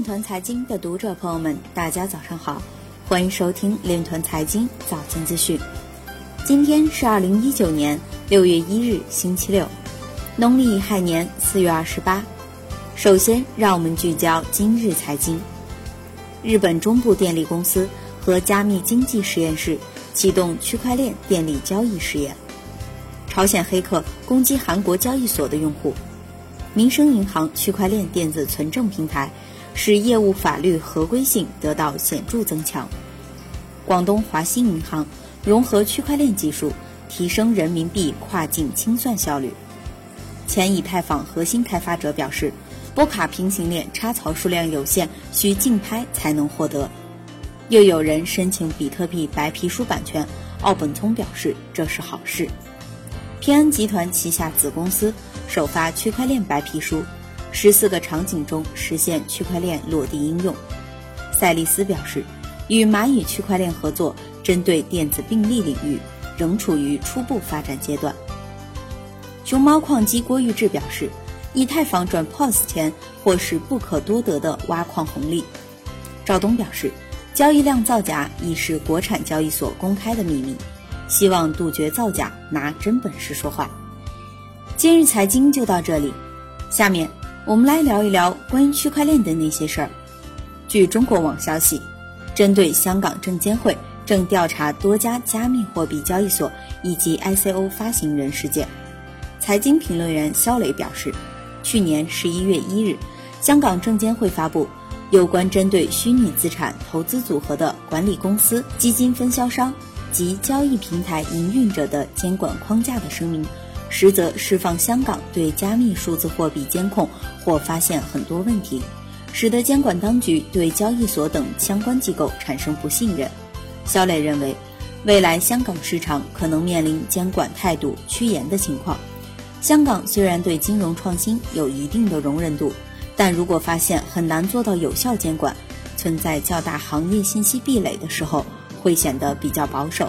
链团财经的读者朋友们，大家早上好，欢迎收听链团财经早间资讯。今天是2019年6月1日，星期六，农历乙亥年4月28。首先，让我们聚焦今日财经。日本中部电力公司和加密经济实验室启动区块链电力交易试验。朝鲜黑客攻击韩国交易所的用户。民生银行区块链电子存证平台使业务法律合规性得到显著增强。广东华西银行融合区块链技术，提升人民币跨境清算效率。前以太坊核心开发者表示，波卡平行链插槽数量有限，需竞拍才能获得。又有人申请比特币白皮书版权，奥本聪表示这是好事。平安集团旗下子公司首发区块链白皮书，14个场景中实现区块链落地应用。赛利斯表示，与蚂蚁区块链合作，针对电子病历领域仍处于初步发展阶段。熊猫矿机郭玉志表示，以太坊转 POS 前或是不可多得的挖矿红利。赵东表示，交易量造假已是国产交易所公开的秘密，希望杜绝造假，拿真本事说话。今日财经就到这里，下面我们来聊一聊关于区块链的那些事儿。据中国网消息，针对香港证监会正调查多家加密货币交易所以及 ICO 发行人事件。财经评论员肖磊表示，去年11月1日，香港证监会发布有关针对虚拟资产投资组合的管理公司、基金分销商及交易平台营运者的监管框架的声明，实则释放香港对加密数字货币监控或发现很多问题，使得监管当局对交易所等相关机构产生不信任。肖磊认为，未来香港市场可能面临监管态度趋严的情况。香港虽然对金融创新有一定的容忍度，但如果发现很难做到有效监管，存在较大行业信息壁垒的时候，会显得比较保守。